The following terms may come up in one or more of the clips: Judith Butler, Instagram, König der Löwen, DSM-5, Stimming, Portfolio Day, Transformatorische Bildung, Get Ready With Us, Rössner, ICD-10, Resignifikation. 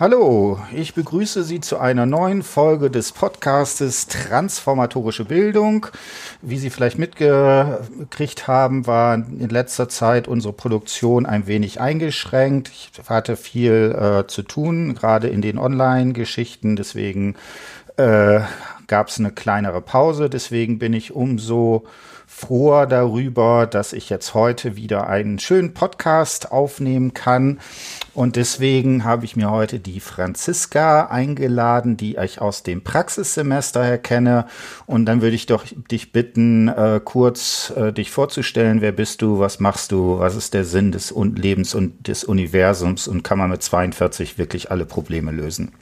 Hallo, ich begrüße Sie zu einer neuen Folge des Podcastes Transformatorische Bildung. Wie Sie vielleicht mitgekriegt haben, war in letzter Zeit unsere Produktion ein wenig eingeschränkt. Ich hatte viel zu tun, gerade in den Online-Geschichten, deswegen gab es eine kleinere Pause. Deswegen bin ich umso froher darüber, dass ich jetzt heute wieder einen schönen Podcast aufnehmen kann. Und deswegen habe ich mir heute die Franziska eingeladen, die ich aus dem Praxissemester her kenne. Und dann würde ich doch dich bitten, kurz dich vorzustellen. Wer bist du? Was machst du? Was ist der Sinn des Lebens und des Universums? Und kann man mit 42 wirklich alle Probleme lösen?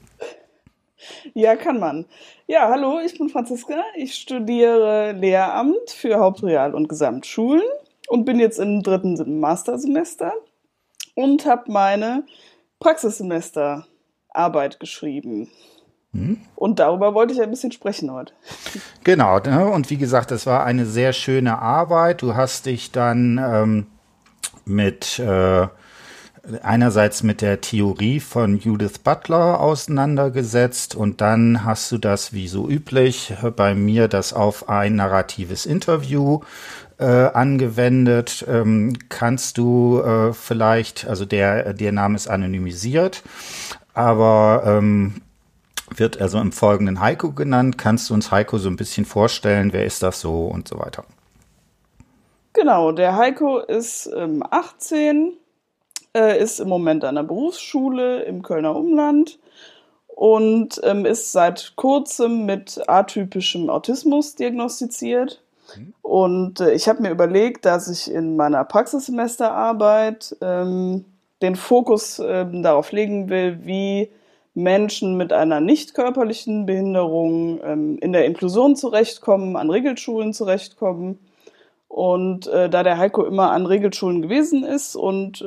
Ja, kann man. Ja, hallo, ich bin Franziska. Ich studiere Lehramt für Hauptreal- und Gesamtschulen und bin jetzt im dritten Mastersemester und habe meine Praxissemesterarbeit geschrieben. Und darüber wollte ich ein bisschen sprechen heute. Genau, und wie gesagt, das war eine sehr schöne Arbeit. Du hast dich dann einerseits mit der Theorie von Judith Butler auseinandergesetzt und dann hast du das, wie so üblich, bei mir das auf ein narratives Interview angewendet. Kannst du vielleicht, also der Name ist anonymisiert, aber wird also im Folgenden Heiko genannt. Kannst du uns Heiko so ein bisschen vorstellen, wer ist das so und so weiter? Genau, der Heiko ist 18, ist im Moment an der Berufsschule im Kölner Umland und ist seit kurzem mit atypischem Autismus diagnostiziert. Und ich habe mir überlegt, dass ich in meiner Praxissemesterarbeit den Fokus darauf legen will, wie Menschen mit einer nicht körperlichen Behinderung in der Inklusion zurechtkommen, an Regelschulen zurechtkommen. Und da der Heiko immer an Regelschulen gewesen ist und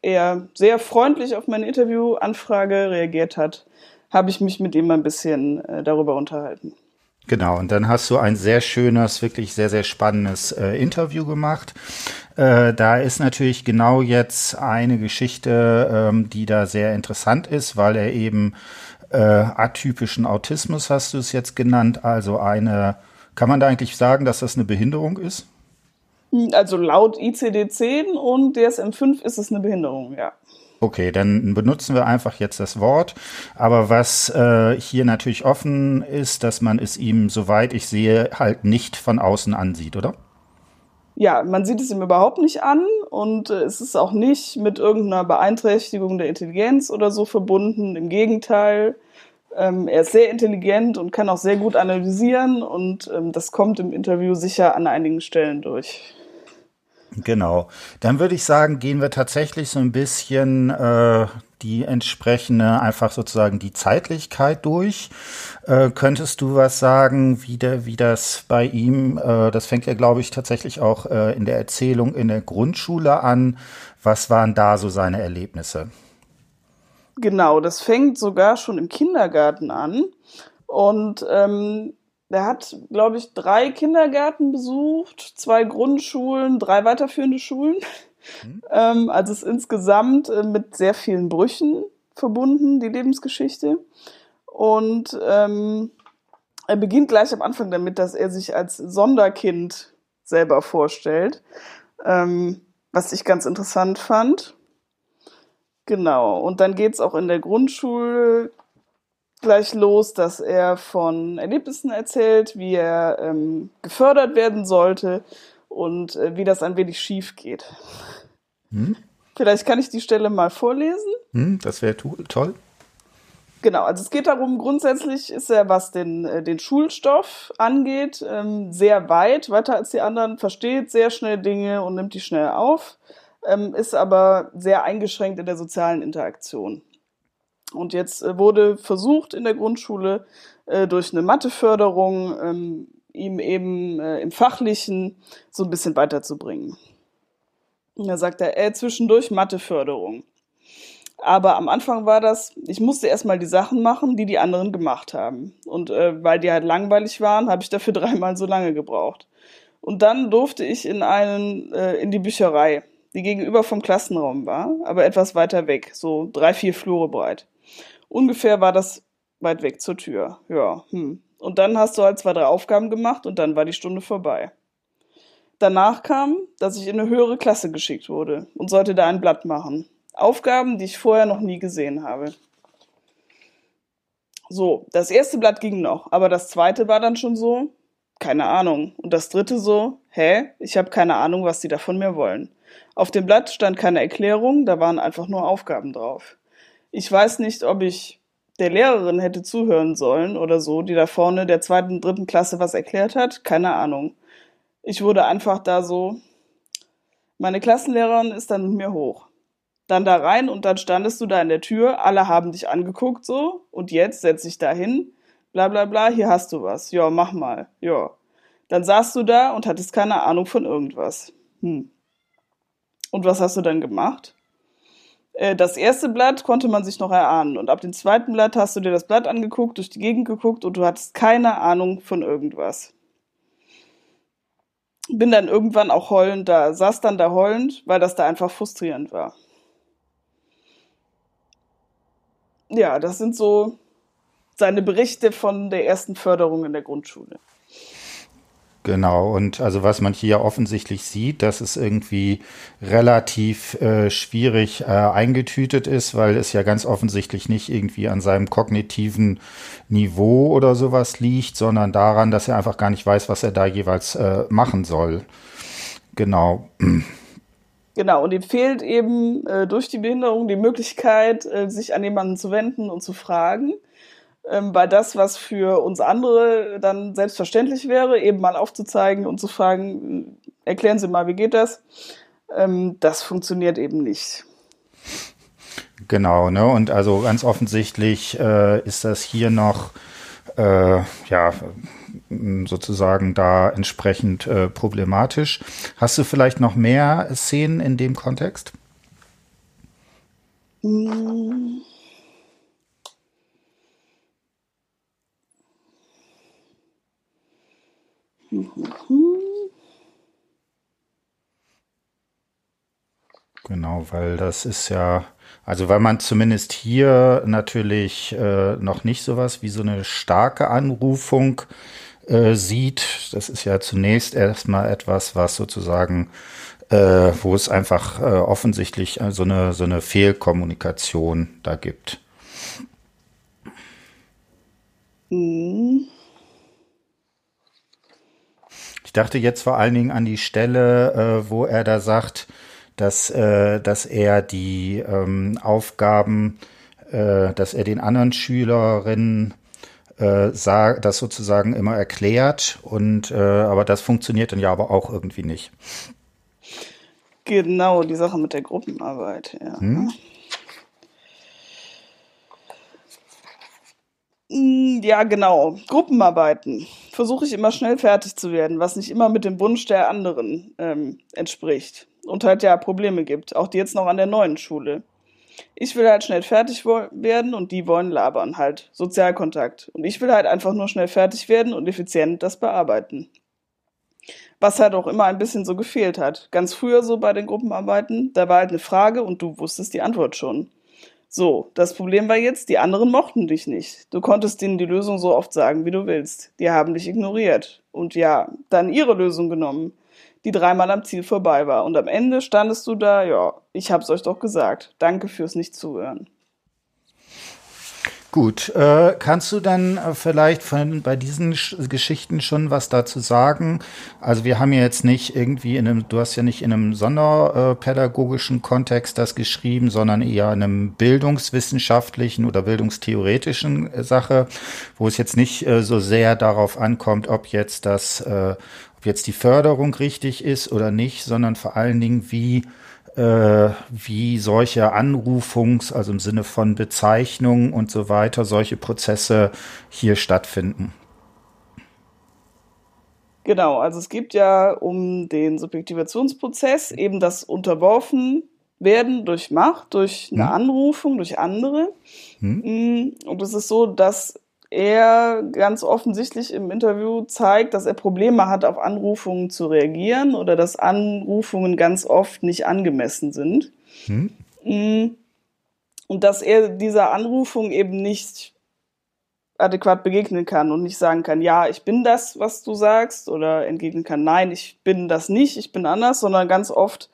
er sehr freundlich auf meine Interviewanfrage reagiert hat, habe ich mich mit ihm ein bisschen darüber unterhalten. Genau, und dann hast du ein sehr schönes, wirklich sehr, sehr spannendes Interview gemacht. Da ist natürlich genau jetzt eine Geschichte, die da sehr interessant ist, weil er eben atypischen Autismus, hast du es jetzt genannt, also eine, kann man da eigentlich sagen, dass das eine Behinderung ist? Also laut ICD-10 und DSM-5 ist es eine Behinderung, ja. Okay, dann benutzen wir einfach jetzt das Wort. Aber was hier natürlich offen ist, dass man es ihm, soweit ich sehe, halt nicht von außen ansieht, oder? Ja, man sieht es ihm überhaupt nicht an und es ist auch nicht mit irgendeiner Beeinträchtigung der Intelligenz oder so verbunden. Im Gegenteil, er ist sehr intelligent und kann auch sehr gut analysieren und das kommt im Interview sicher an einigen Stellen durch. Genau. Dann würde ich sagen, gehen wir tatsächlich so ein bisschen die entsprechende, einfach sozusagen die Zeitlichkeit durch. Könntest du was sagen, wie das bei ihm, das fängt ja, glaube ich, tatsächlich auch in der Erzählung in der Grundschule an. Was waren da so seine Erlebnisse? Genau, das fängt sogar schon im Kindergarten an. Und der hat, glaube ich, 3 Kindergärten besucht, 2 Grundschulen, 3 weiterführende Schulen. Also ist insgesamt mit sehr vielen Brüchen verbunden, die Lebensgeschichte. Und er beginnt gleich am Anfang damit, dass er sich als Sonderkind selber vorstellt, was ich ganz interessant fand. Genau, und dann geht's auch in der Grundschule gleich los, dass er von Erlebnissen erzählt, wie er gefördert werden sollte und wie das ein wenig schief geht. Vielleicht kann ich die Stelle mal vorlesen. Das wäre toll. Genau, also es geht darum, grundsätzlich ist er, was den Schulstoff angeht, sehr weiter als die anderen, versteht sehr schnell Dinge und nimmt die schnell auf, ist aber sehr eingeschränkt in der sozialen Interaktion. Und jetzt wurde versucht, in der Grundschule durch eine Matheförderung ihm eben im Fachlichen so ein bisschen weiterzubringen. Und da sagt er, zwischendurch Matheförderung. Aber am Anfang war das, ich musste erstmal die Sachen machen, die die anderen gemacht haben. Und weil die halt langweilig waren, habe ich dafür 3-mal so lange gebraucht. Und dann durfte ich in die Bücherei, die gegenüber vom Klassenraum war, aber etwas weiter weg, so 3-4 Flure breit. Ungefähr war das weit weg zur Tür. Ja, Und dann hast du halt 2, 3 Aufgaben gemacht und dann war die Stunde vorbei. Danach kam, dass ich in eine höhere Klasse geschickt wurde und sollte da ein Blatt machen. Aufgaben, die ich vorher noch nie gesehen habe. So, das erste Blatt ging noch, aber das zweite war dann schon so, keine Ahnung. Und das dritte so, ich habe keine Ahnung, was die da von mir wollen. Auf dem Blatt stand keine Erklärung, da waren einfach nur Aufgaben drauf. Ich weiß nicht, ob ich der Lehrerin hätte zuhören sollen oder so, die da vorne der 2., 3. Klasse was erklärt hat, keine Ahnung. Ich wurde einfach da so, meine Klassenlehrerin ist dann mit mir hoch. Dann da rein und dann standest du da in der Tür, alle haben dich angeguckt so und jetzt setz dich da hin, bla bla bla, hier hast du was, ja, mach mal, ja. Dann saßt du da und hattest keine Ahnung von irgendwas. Und was hast du dann gemacht? Das erste Blatt konnte man sich noch erahnen und ab dem zweiten Blatt hast du dir das Blatt angeguckt, durch die Gegend geguckt und du hattest keine Ahnung von irgendwas. Bin dann irgendwann auch heulend da, saß dann da heulend, weil das da einfach frustrierend war. Ja, das sind so seine Berichte von der ersten Förderung in der Grundschule. Genau, und also was man hier offensichtlich sieht, dass es irgendwie relativ schwierig eingetütet ist, weil es ja ganz offensichtlich nicht irgendwie an seinem kognitiven Niveau oder sowas liegt, sondern daran, dass er einfach gar nicht weiß, was er da jeweils machen soll. Genau. Genau, und ihm fehlt eben durch die Behinderung die Möglichkeit, sich an jemanden zu wenden und zu fragen. Weil das, was für uns andere dann selbstverständlich wäre, eben mal aufzuzeigen und zu fragen, erklären Sie mal, wie geht das? Das funktioniert eben nicht. Genau, ne? Und also ganz offensichtlich ist das hier noch sozusagen da entsprechend problematisch. Hast du vielleicht noch mehr Szenen in dem Kontext? Genau, weil das ist ja, also weil man zumindest hier natürlich noch nicht sowas wie so eine starke Anrufung sieht. Das ist ja zunächst erstmal etwas, was sozusagen, wo es einfach offensichtlich so eine Fehlkommunikation da gibt. Mhm. Ich dachte jetzt vor allen Dingen an die Stelle, wo er da sagt, dass er die Aufgaben, dass er den anderen Schülerinnen das sozusagen immer erklärt, und aber das funktioniert dann ja aber auch irgendwie nicht. Genau, die Sache mit der Gruppenarbeit, ja. Ja, genau. Gruppenarbeiten. Versuche ich immer schnell fertig zu werden, was nicht immer mit dem Wunsch der anderen entspricht und halt ja Probleme gibt, auch die jetzt noch an der neuen Schule. Ich will halt schnell fertig werden und die wollen labern, halt Sozialkontakt. Und ich will halt einfach nur schnell fertig werden und effizient das bearbeiten. Was halt auch immer ein bisschen so gefehlt hat. Ganz früher so bei den Gruppenarbeiten, da war halt eine Frage und du wusstest die Antwort schon. So, das Problem war jetzt, die anderen mochten dich nicht. Du konntest denen die Lösung so oft sagen, wie du willst. Die haben dich ignoriert und ja, dann ihre Lösung genommen, die dreimal am Ziel vorbei war. Und am Ende standest du da, ja, ich hab's euch doch gesagt. Danke fürs Nicht-Zuhören. Gut, kannst du dann vielleicht bei diesen Geschichten schon was dazu sagen? Also wir haben ja jetzt nicht irgendwie du hast ja nicht in einem sonderpädagogischen Kontext das geschrieben, sondern eher in einem bildungswissenschaftlichen oder bildungstheoretischen Sache, wo es jetzt nicht so sehr darauf ankommt, ob jetzt die Förderung richtig ist oder nicht, sondern vor allen Dingen wie solche Anrufungs-, also im Sinne von Bezeichnungen und so weiter, solche Prozesse hier stattfinden. Genau, also es gibt ja um den Subjektivationsprozess eben das Unterworfenwerden durch Macht, durch eine Anrufung, durch andere. Und es ist so, dass er ganz offensichtlich im Interview zeigt, dass er Probleme hat, auf Anrufungen zu reagieren oder dass Anrufungen ganz oft nicht angemessen sind. und dass er dieser Anrufung eben nicht adäquat begegnen kann und nicht sagen kann, ja, ich bin das, was du sagst, oder entgegnen kann, nein, ich bin das nicht, ich bin anders, sondern ganz oft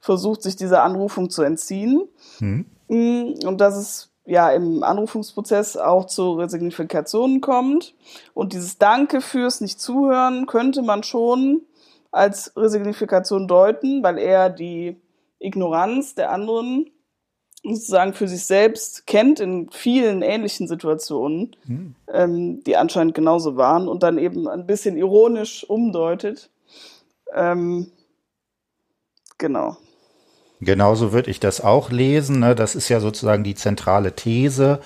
versucht, sich dieser Anrufung zu entziehen. Hm. Und dass es ja im Anrufungsprozess auch zu Resignifikation kommt. Und dieses Danke fürs Nicht-Zuhören könnte man schon als Resignifikation deuten, weil er die Ignoranz der anderen sozusagen für sich selbst kennt in vielen ähnlichen Situationen, die anscheinend genauso waren und dann eben ein bisschen ironisch umdeutet. Genau. Genauso würde ich das auch lesen. Ne? Das ist ja sozusagen die zentrale These,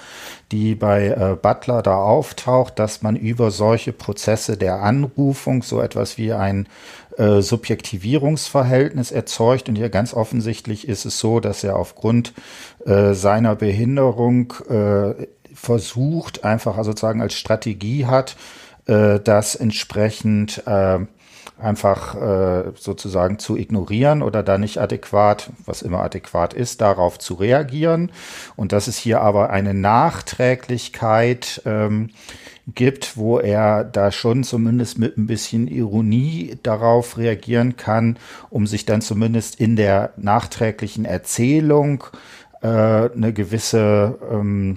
die bei Butler da auftaucht, dass man über solche Prozesse der Anrufung so etwas wie ein Subjektivierungsverhältnis erzeugt. Und hier ganz offensichtlich ist es so, dass er aufgrund seiner Behinderung versucht, einfach sozusagen als Strategie hat, das entsprechend einfach sozusagen zu ignorieren oder da nicht adäquat, was immer adäquat ist, darauf zu reagieren. Und dass es hier aber eine Nachträglichkeit gibt, wo er da schon zumindest mit ein bisschen Ironie darauf reagieren kann, um sich dann zumindest in der nachträglichen Erzählung eine gewisse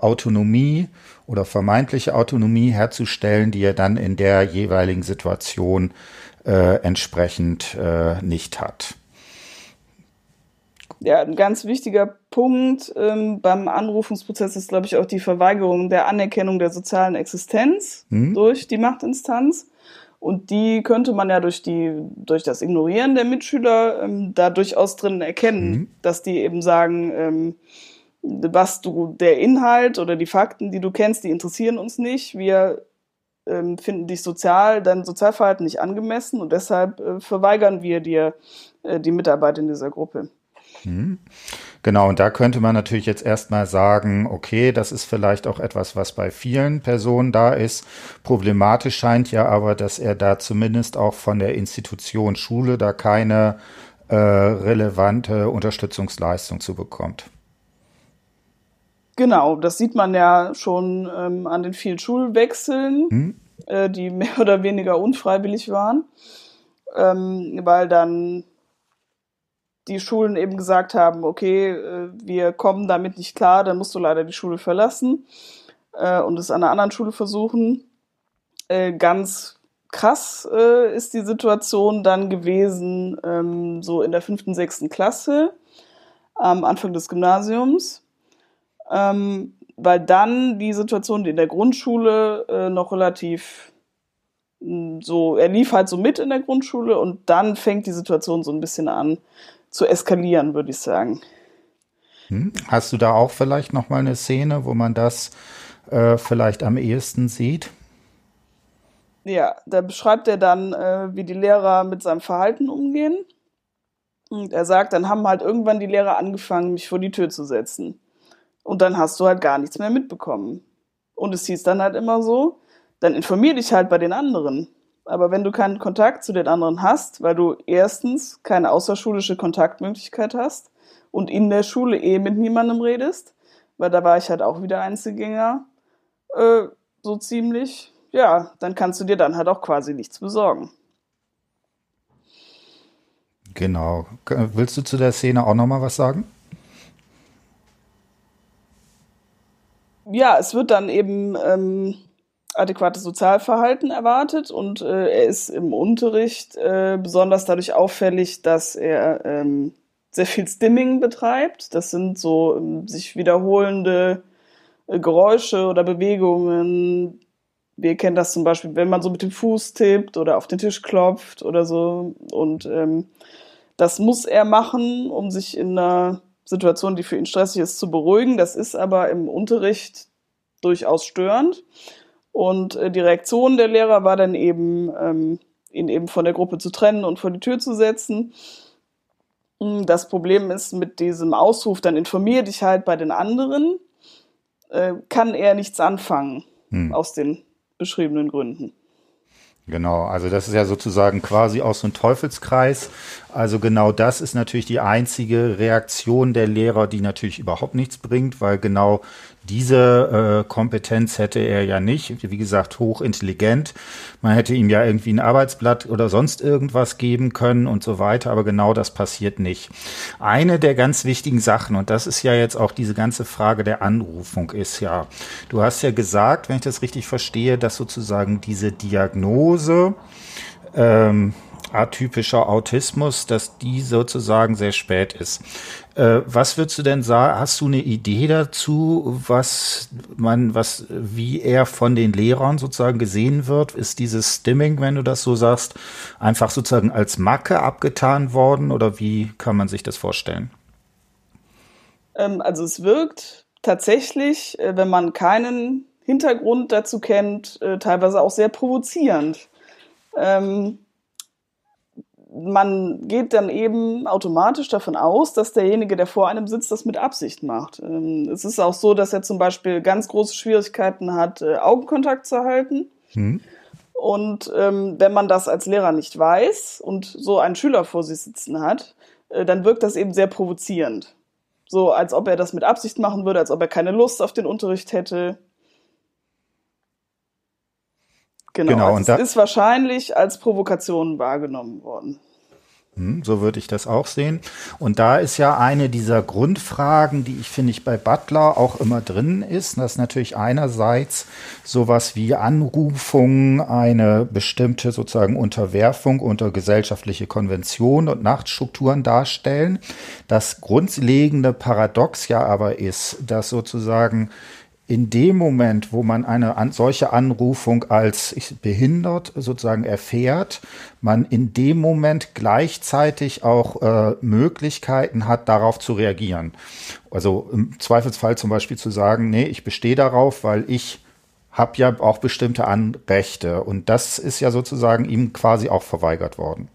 Autonomie oder vermeintliche Autonomie herzustellen, die er dann in der jeweiligen Situation entsprechend nicht hat. Ja, ein ganz wichtiger Punkt beim Anrufungsprozess ist, glaube ich, auch die Verweigerung der Anerkennung der sozialen Existenz durch die Machtinstanz. Und die könnte man ja durch das Ignorieren der Mitschüler da durchaus drin erkennen, dass die eben sagen, der Inhalt oder die Fakten, die du kennst, die interessieren uns nicht. Wir finden dich dein Sozialverhalten nicht angemessen und deshalb verweigern wir dir die Mitarbeit in dieser Gruppe. Genau, und da könnte man natürlich jetzt erstmal sagen, okay, das ist vielleicht auch etwas, was bei vielen Personen da ist. Problematisch scheint ja aber, dass er da zumindest auch von der Institution Schule da keine relevante Unterstützungsleistung zu bekommt. Genau, das sieht man ja schon an den vielen Schulwechseln, die mehr oder weniger unfreiwillig waren, weil dann die Schulen eben gesagt haben, okay, wir kommen damit nicht klar, dann musst du leider die Schule verlassen und es an einer anderen Schule versuchen. Ganz krass ist die Situation dann gewesen, so in der 5., 6. Klasse, am Anfang des Gymnasiums. Weil dann die Situation, die in der Grundschule noch relativ er lief halt so mit in der Grundschule und dann fängt die Situation so ein bisschen an zu eskalieren, würde ich sagen. Hast du da auch vielleicht nochmal eine Szene, wo man das vielleicht am ehesten sieht? Ja, da beschreibt er dann, wie die Lehrer mit seinem Verhalten umgehen. Und er sagt, dann haben halt irgendwann die Lehrer angefangen, mich vor die Tür zu setzen. Und dann hast du halt gar nichts mehr mitbekommen. Und es hieß dann halt immer so, dann informier dich halt bei den anderen. Aber wenn du keinen Kontakt zu den anderen hast, weil du erstens keine außerschulische Kontaktmöglichkeit hast und in der Schule mit niemandem redest, weil da war ich halt auch wieder Einzelgänger, so ziemlich, ja, dann kannst du dir dann halt auch quasi nichts besorgen. Genau. Willst du zu der Szene auch nochmal was sagen? Ja, es wird dann eben adäquates Sozialverhalten erwartet und er ist im Unterricht besonders dadurch auffällig, dass er sehr viel Stimming betreibt. Das sind so sich wiederholende Geräusche oder Bewegungen. Wir kennen das zum Beispiel, wenn man so mit dem Fuß tippt oder auf den Tisch klopft oder so. Und das muss er machen, um sich in einer Situation, die für ihn stressig ist, zu beruhigen. Das ist aber im Unterricht durchaus störend. Und die Reaktion der Lehrer war dann eben, ihn eben von der Gruppe zu trennen und vor die Tür zu setzen. Das Problem ist mit diesem Ausruf, dann informier dich halt bei den anderen, kann er nichts anfangen, aus den beschriebenen Gründen. Genau, also das ist ja sozusagen quasi auch so ein Teufelskreis, Also genau das ist natürlich die einzige Reaktion der Lehrer, die natürlich überhaupt nichts bringt, weil genau diese Kompetenz hätte er ja nicht. Wie gesagt, hochintelligent. Man hätte ihm ja irgendwie ein Arbeitsblatt oder sonst irgendwas geben können und so weiter, aber genau das passiert nicht. Eine der ganz wichtigen Sachen, und das ist ja jetzt auch diese ganze Frage der Anrufung, ist ja, du hast ja gesagt, wenn ich das richtig verstehe, dass sozusagen diese Diagnose atypischer Autismus, dass die sozusagen sehr spät ist. Was würdest du denn sagen, hast du eine Idee dazu, wie er von den Lehrern sozusagen gesehen wird? Ist dieses Stimming, wenn du das so sagst, einfach sozusagen als Macke abgetan worden oder wie kann man sich das vorstellen? Also es wirkt tatsächlich, wenn man keinen Hintergrund dazu kennt, teilweise auch sehr provozierend. Man geht dann eben automatisch davon aus, dass derjenige, der vor einem sitzt, das mit Absicht macht. Es ist auch so, dass er zum Beispiel ganz große Schwierigkeiten hat, Augenkontakt zu halten. Hm. Und wenn man das als Lehrer nicht weiß und so einen Schüler vor sich sitzen hat, dann wirkt das eben sehr provozierend. So, als ob er das mit Absicht machen würde, als ob er keine Lust auf den Unterricht hätte. Genau, also es ist wahrscheinlich als Provokation wahrgenommen worden. So würde ich das auch sehen. Und da ist ja eine dieser Grundfragen, die ich, finde ich, bei Butler auch immer drin ist, dass natürlich einerseits sowas wie Anrufung, eine bestimmte sozusagen Unterwerfung unter gesellschaftliche Konventionen und Machtstrukturen darstellen. Das grundlegende Paradox ja aber ist, dass sozusagen in dem Moment, wo man eine solche Anrufung als behindert sozusagen erfährt, man in dem Moment gleichzeitig auch Möglichkeiten hat, darauf zu reagieren. Also im Zweifelsfall zum Beispiel zu sagen, nee, ich bestehe darauf, weil ich habe ja auch bestimmte Anrechte. Und das ist ja sozusagen ihm quasi auch verweigert worden.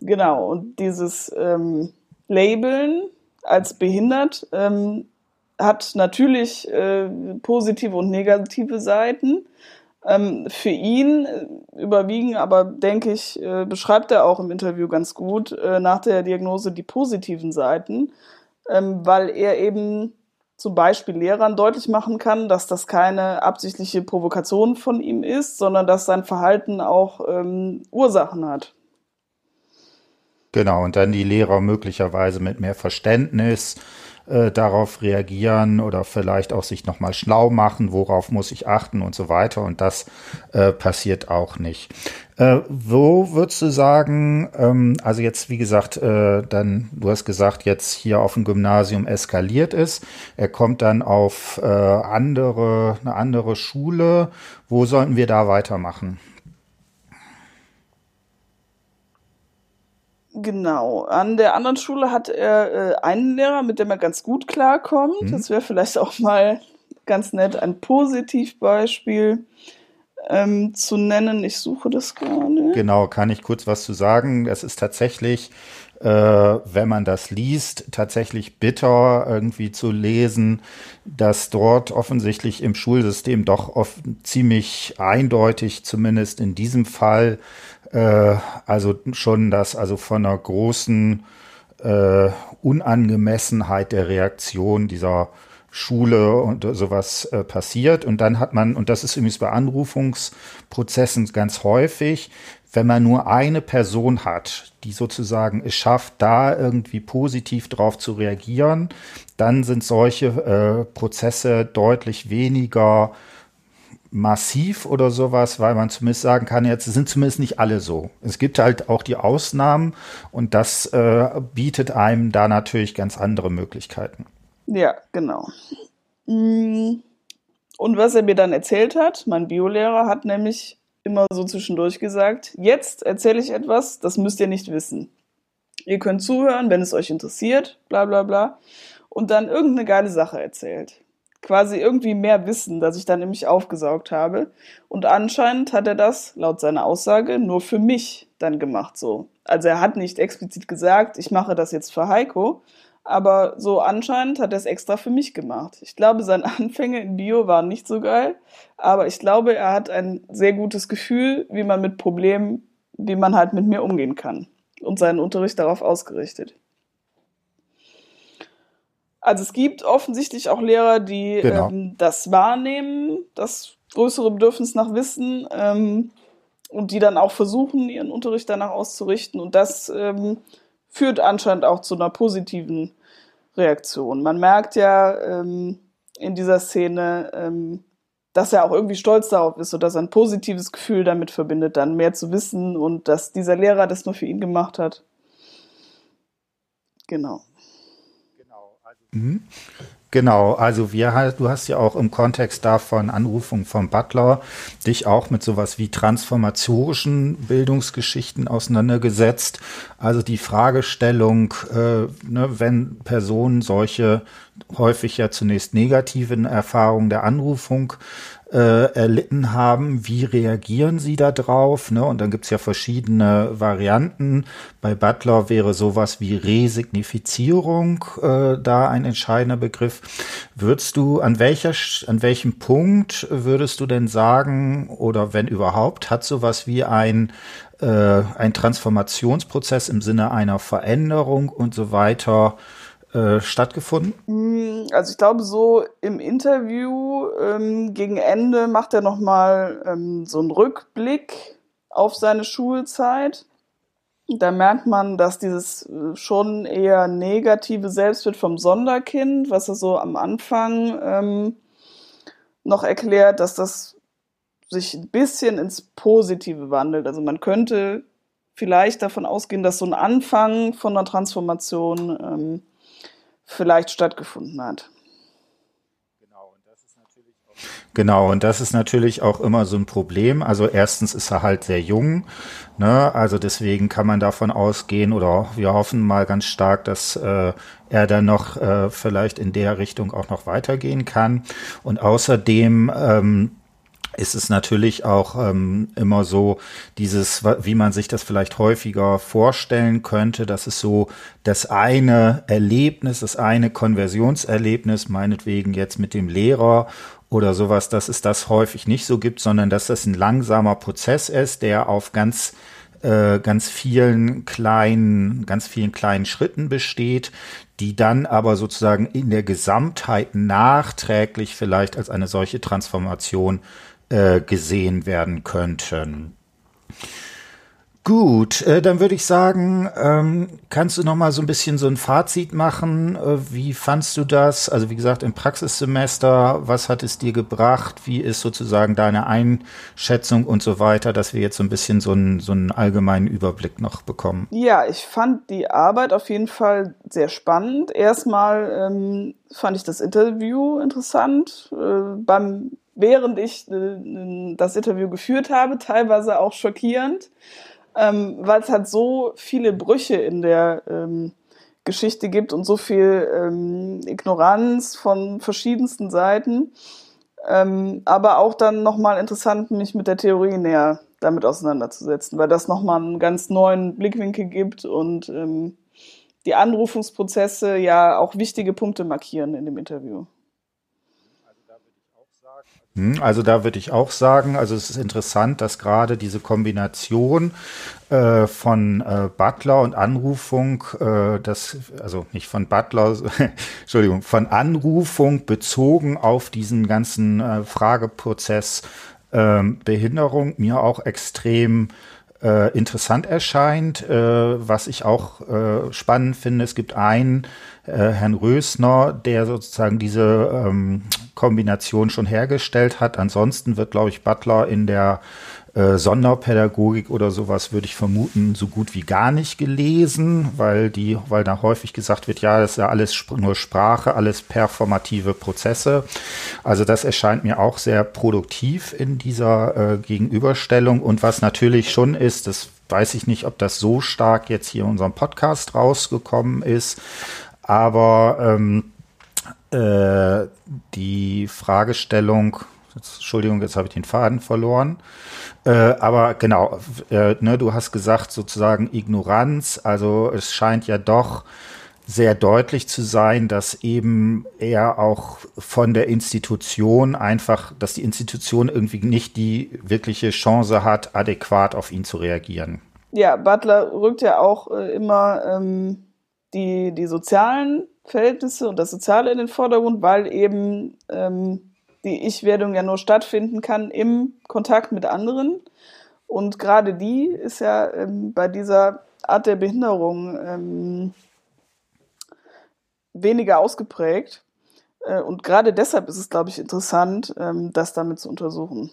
Genau, und dieses Labeln als behindert hat natürlich positive und negative Seiten. Für ihn überwiegen, aber denke ich, beschreibt er auch im Interview ganz gut, nach der Diagnose die positiven Seiten, weil er eben zum Beispiel Lehrern deutlich machen kann, dass das keine absichtliche Provokation von ihm ist, sondern dass sein Verhalten auch Ursachen hat. Genau, und dann die Lehrer möglicherweise mit mehr Verständnis darauf reagieren oder vielleicht auch sich nochmal schlau machen, worauf muss ich achten und so weiter. Und das passiert auch nicht. Wo würdest du sagen, also jetzt wie gesagt, du hast gesagt, jetzt hier auf dem Gymnasium eskaliert ist, er kommt dann auf eine andere Schule, wo sollten wir da weitermachen? Genau, an der anderen Schule hat er einen Lehrer, mit dem er ganz gut klarkommt. Mhm. Das wäre vielleicht auch mal ganz nett, ein Positivbeispiel zu nennen. Ich suche das gerade. Genau, kann ich kurz was zu sagen. Das ist tatsächlich, wenn man das liest, tatsächlich bitter irgendwie zu lesen, dass dort offensichtlich im Schulsystem doch oft ziemlich eindeutig, zumindest in diesem Fall, also schon das, also von einer großen Unangemessenheit der Reaktion dieser Schule und sowas passiert. Und dann hat man, und das ist übrigens bei Anrufungsprozessen ganz häufig, wenn man nur eine Person hat, die sozusagen es schafft, da irgendwie positiv drauf zu reagieren, dann sind solche Prozesse deutlich weniger massiv oder sowas, weil man zumindest sagen kann, jetzt sind zumindest nicht alle so. Es gibt halt auch die Ausnahmen und das bietet einem da natürlich ganz andere Möglichkeiten. Ja, genau. Und was er mir dann erzählt hat, mein Biolehrer hat nämlich immer so zwischendurch gesagt, jetzt erzähle ich etwas, das müsst ihr nicht wissen. Ihr könnt zuhören, wenn es euch interessiert, bla bla bla, und dann irgendeine geile Sache erzählt. Quasi irgendwie mehr Wissen, das ich dann nämlich aufgesaugt habe. Und anscheinend hat er das, laut seiner Aussage, nur für mich dann gemacht so. Also er hat nicht explizit gesagt, ich mache das jetzt für Heiko, aber so anscheinend hat er es extra für mich gemacht. Ich glaube, seine Anfänge in Bio waren nicht so geil, aber ich glaube, er hat ein sehr gutes Gefühl, wie man mit Problemen, wie man halt mit mir umgehen kann. und seinen Unterricht darauf ausgerichtet. Also es gibt offensichtlich auch Lehrer, die das wahrnehmen, das größere Bedürfnis nach Wissen, und die dann auch versuchen, ihren Unterricht danach auszurichten. Und das führt anscheinend auch zu einer positiven Reaktion. Man merkt ja in dieser Szene, dass er auch irgendwie stolz darauf ist und dass er ein positives Gefühl damit verbindet, dann mehr zu wissen und dass dieser Lehrer das nur für ihn gemacht hat. Genau, also du hast ja auch im Kontext davon Anrufung von Butler dich auch mit sowas wie transformatorischen Bildungsgeschichten auseinandergesetzt. Also die Fragestellung, wenn Personen solche häufig ja zunächst negativen Erfahrungen der Anrufung erlitten haben, wie reagieren sie da drauf? Ne? Und dann gibt's ja verschiedene Varianten. Bei Butler wäre sowas wie Resignifizierung da ein entscheidender Begriff. Würdest du, an welchem Punkt würdest du denn sagen, oder wenn überhaupt, hat sowas wie ein Transformationsprozess im Sinne einer Veränderung und so weiter stattgefunden? Also ich glaube, so im Interview gegen Ende macht er nochmal so einen Rückblick auf seine Schulzeit. Da merkt man, dass dieses schon eher negative Selbstbild vom Sonderkind, was er so am Anfang noch erklärt, dass das sich ein bisschen ins Positive wandelt. Also man könnte vielleicht davon ausgehen, dass so ein Anfang von einer Transformation vielleicht stattgefunden hat. Genau, und das ist natürlich auch immer so ein Problem. Also erstens ist er halt sehr jung, ne? Also deswegen kann man davon ausgehen, oder wir hoffen mal ganz stark, dass er dann noch vielleicht in der Richtung auch noch weitergehen kann. Und außerdem ist es natürlich auch immer so, dieses, wie man sich das vielleicht häufiger vorstellen könnte, dass es so das eine Erlebnis, das eine Konversionserlebnis, meinetwegen jetzt mit dem Lehrer oder sowas, dass es das häufig nicht so gibt, sondern dass das ein langsamer Prozess ist, der auf ganz vielen kleinen Schritten besteht, die dann aber sozusagen in der Gesamtheit nachträglich vielleicht als eine solche Transformation gesehen werden könnten. Gut, dann würde ich sagen, kannst du noch mal so ein bisschen so ein Fazit machen? Wie fandst du das? Also wie gesagt, im Praxissemester, was hat es dir gebracht? Wie ist sozusagen deine Einschätzung und so weiter, dass wir jetzt so ein bisschen so einen allgemeinen Überblick noch bekommen? Ja, ich fand die Arbeit auf jeden Fall sehr spannend. Erstmal fand ich das Interview interessant. Während ich das Interview geführt habe, teilweise auch schockierend, weil es halt so viele Brüche in der Geschichte gibt und so viel Ignoranz von verschiedensten Seiten. Aber auch dann nochmal interessant, mich mit der Theorie näher damit auseinanderzusetzen, weil das nochmal einen ganz neuen Blickwinkel gibt und die Anrufungsprozesse ja auch wichtige Punkte markieren in dem Interview. Also da würde ich auch sagen, also es ist interessant, dass gerade diese Kombination von Butler und Anrufung, von Anrufung bezogen auf diesen ganzen Frageprozess Behinderung mir auch extrem interessant erscheint, was ich auch spannend finde. Es gibt einen Herrn Rössner, der sozusagen diese Kombination schon hergestellt hat. Ansonsten wird, glaube ich, Butler in der Sonderpädagogik oder sowas, würde ich vermuten, so gut wie gar nicht gelesen, weil da häufig gesagt wird, ja, das ist ja alles nur Sprache, alles performative Prozesse. Also das erscheint mir auch sehr produktiv in dieser Gegenüberstellung. Und was natürlich schon ist, das weiß ich nicht, ob das so stark jetzt hier in unserem Podcast rausgekommen ist, aber die Fragestellung, Entschuldigung, jetzt habe ich den Faden verloren. Aber genau, du hast gesagt sozusagen Ignoranz. Also es scheint ja doch sehr deutlich zu sein, dass eben eher auch von der Institution dass die Institution irgendwie nicht die wirkliche Chance hat, adäquat auf ihn zu reagieren. ja, Butler rückt ja auch immer die sozialen Verhältnisse und das Soziale in den Vordergrund, weil eben die Ich-Werdung ja nur stattfinden kann im Kontakt mit anderen. Und gerade die ist ja bei dieser Art der Behinderung weniger ausgeprägt. Und gerade deshalb ist es, glaube ich, interessant, das damit zu untersuchen.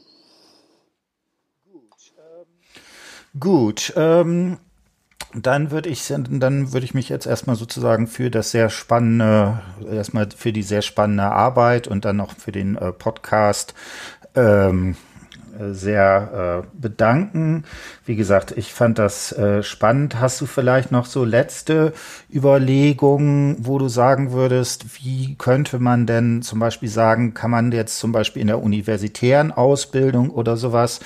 Gut, dann würde ich mich jetzt erstmal sozusagen für die sehr spannende Arbeit und dann noch für den Podcast sehr bedanken. Wie gesagt, ich fand das spannend. Hast du vielleicht noch so letzte Überlegungen, wo du sagen würdest, wie könnte man denn zum Beispiel sagen, kann man jetzt zum Beispiel in der universitären Ausbildung oder sowas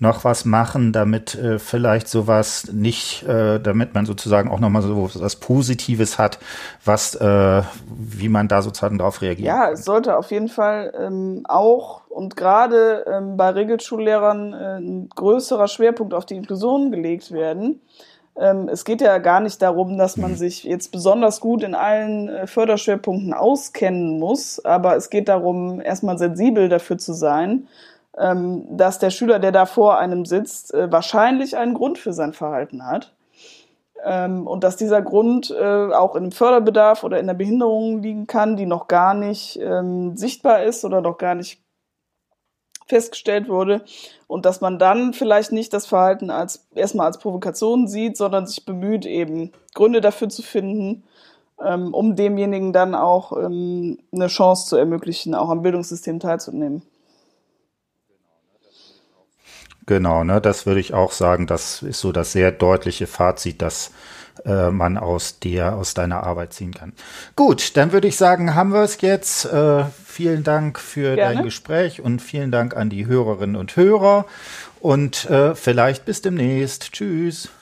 noch was machen, damit vielleicht sowas nicht, damit man sozusagen auch nochmal so was Positives hat, was, wie man da sozusagen drauf reagiert? Ja, es sollte auf jeden Fall auch und gerade bei Regelschullehrern ein größerer Schwerpunkt auf die Inklusion gelegt werden. Es geht ja gar nicht darum, dass man sich jetzt besonders gut in allen Förderschwerpunkten auskennen muss, aber es geht darum, erstmal sensibel dafür zu sein, dass der Schüler, der da vor einem sitzt, wahrscheinlich einen Grund für sein Verhalten hat. Und dass dieser Grund auch im Förderbedarf oder in der Behinderung liegen kann, die noch gar nicht sichtbar ist oder noch gar nicht festgestellt wurde, und dass man dann vielleicht nicht das Verhalten erstmal als Provokation sieht, sondern sich bemüht, eben Gründe dafür zu finden, um demjenigen dann auch eine Chance zu ermöglichen, auch am Bildungssystem teilzunehmen. Genau, ne, das würde ich auch sagen, das ist so das sehr deutliche Fazit, das man aus deiner Arbeit ziehen kann. Gut, dann würde ich sagen, haben wir es jetzt. Vielen Dank für dein Gespräch und vielen Dank an die Hörerinnen und Hörer und vielleicht bis demnächst. Tschüss.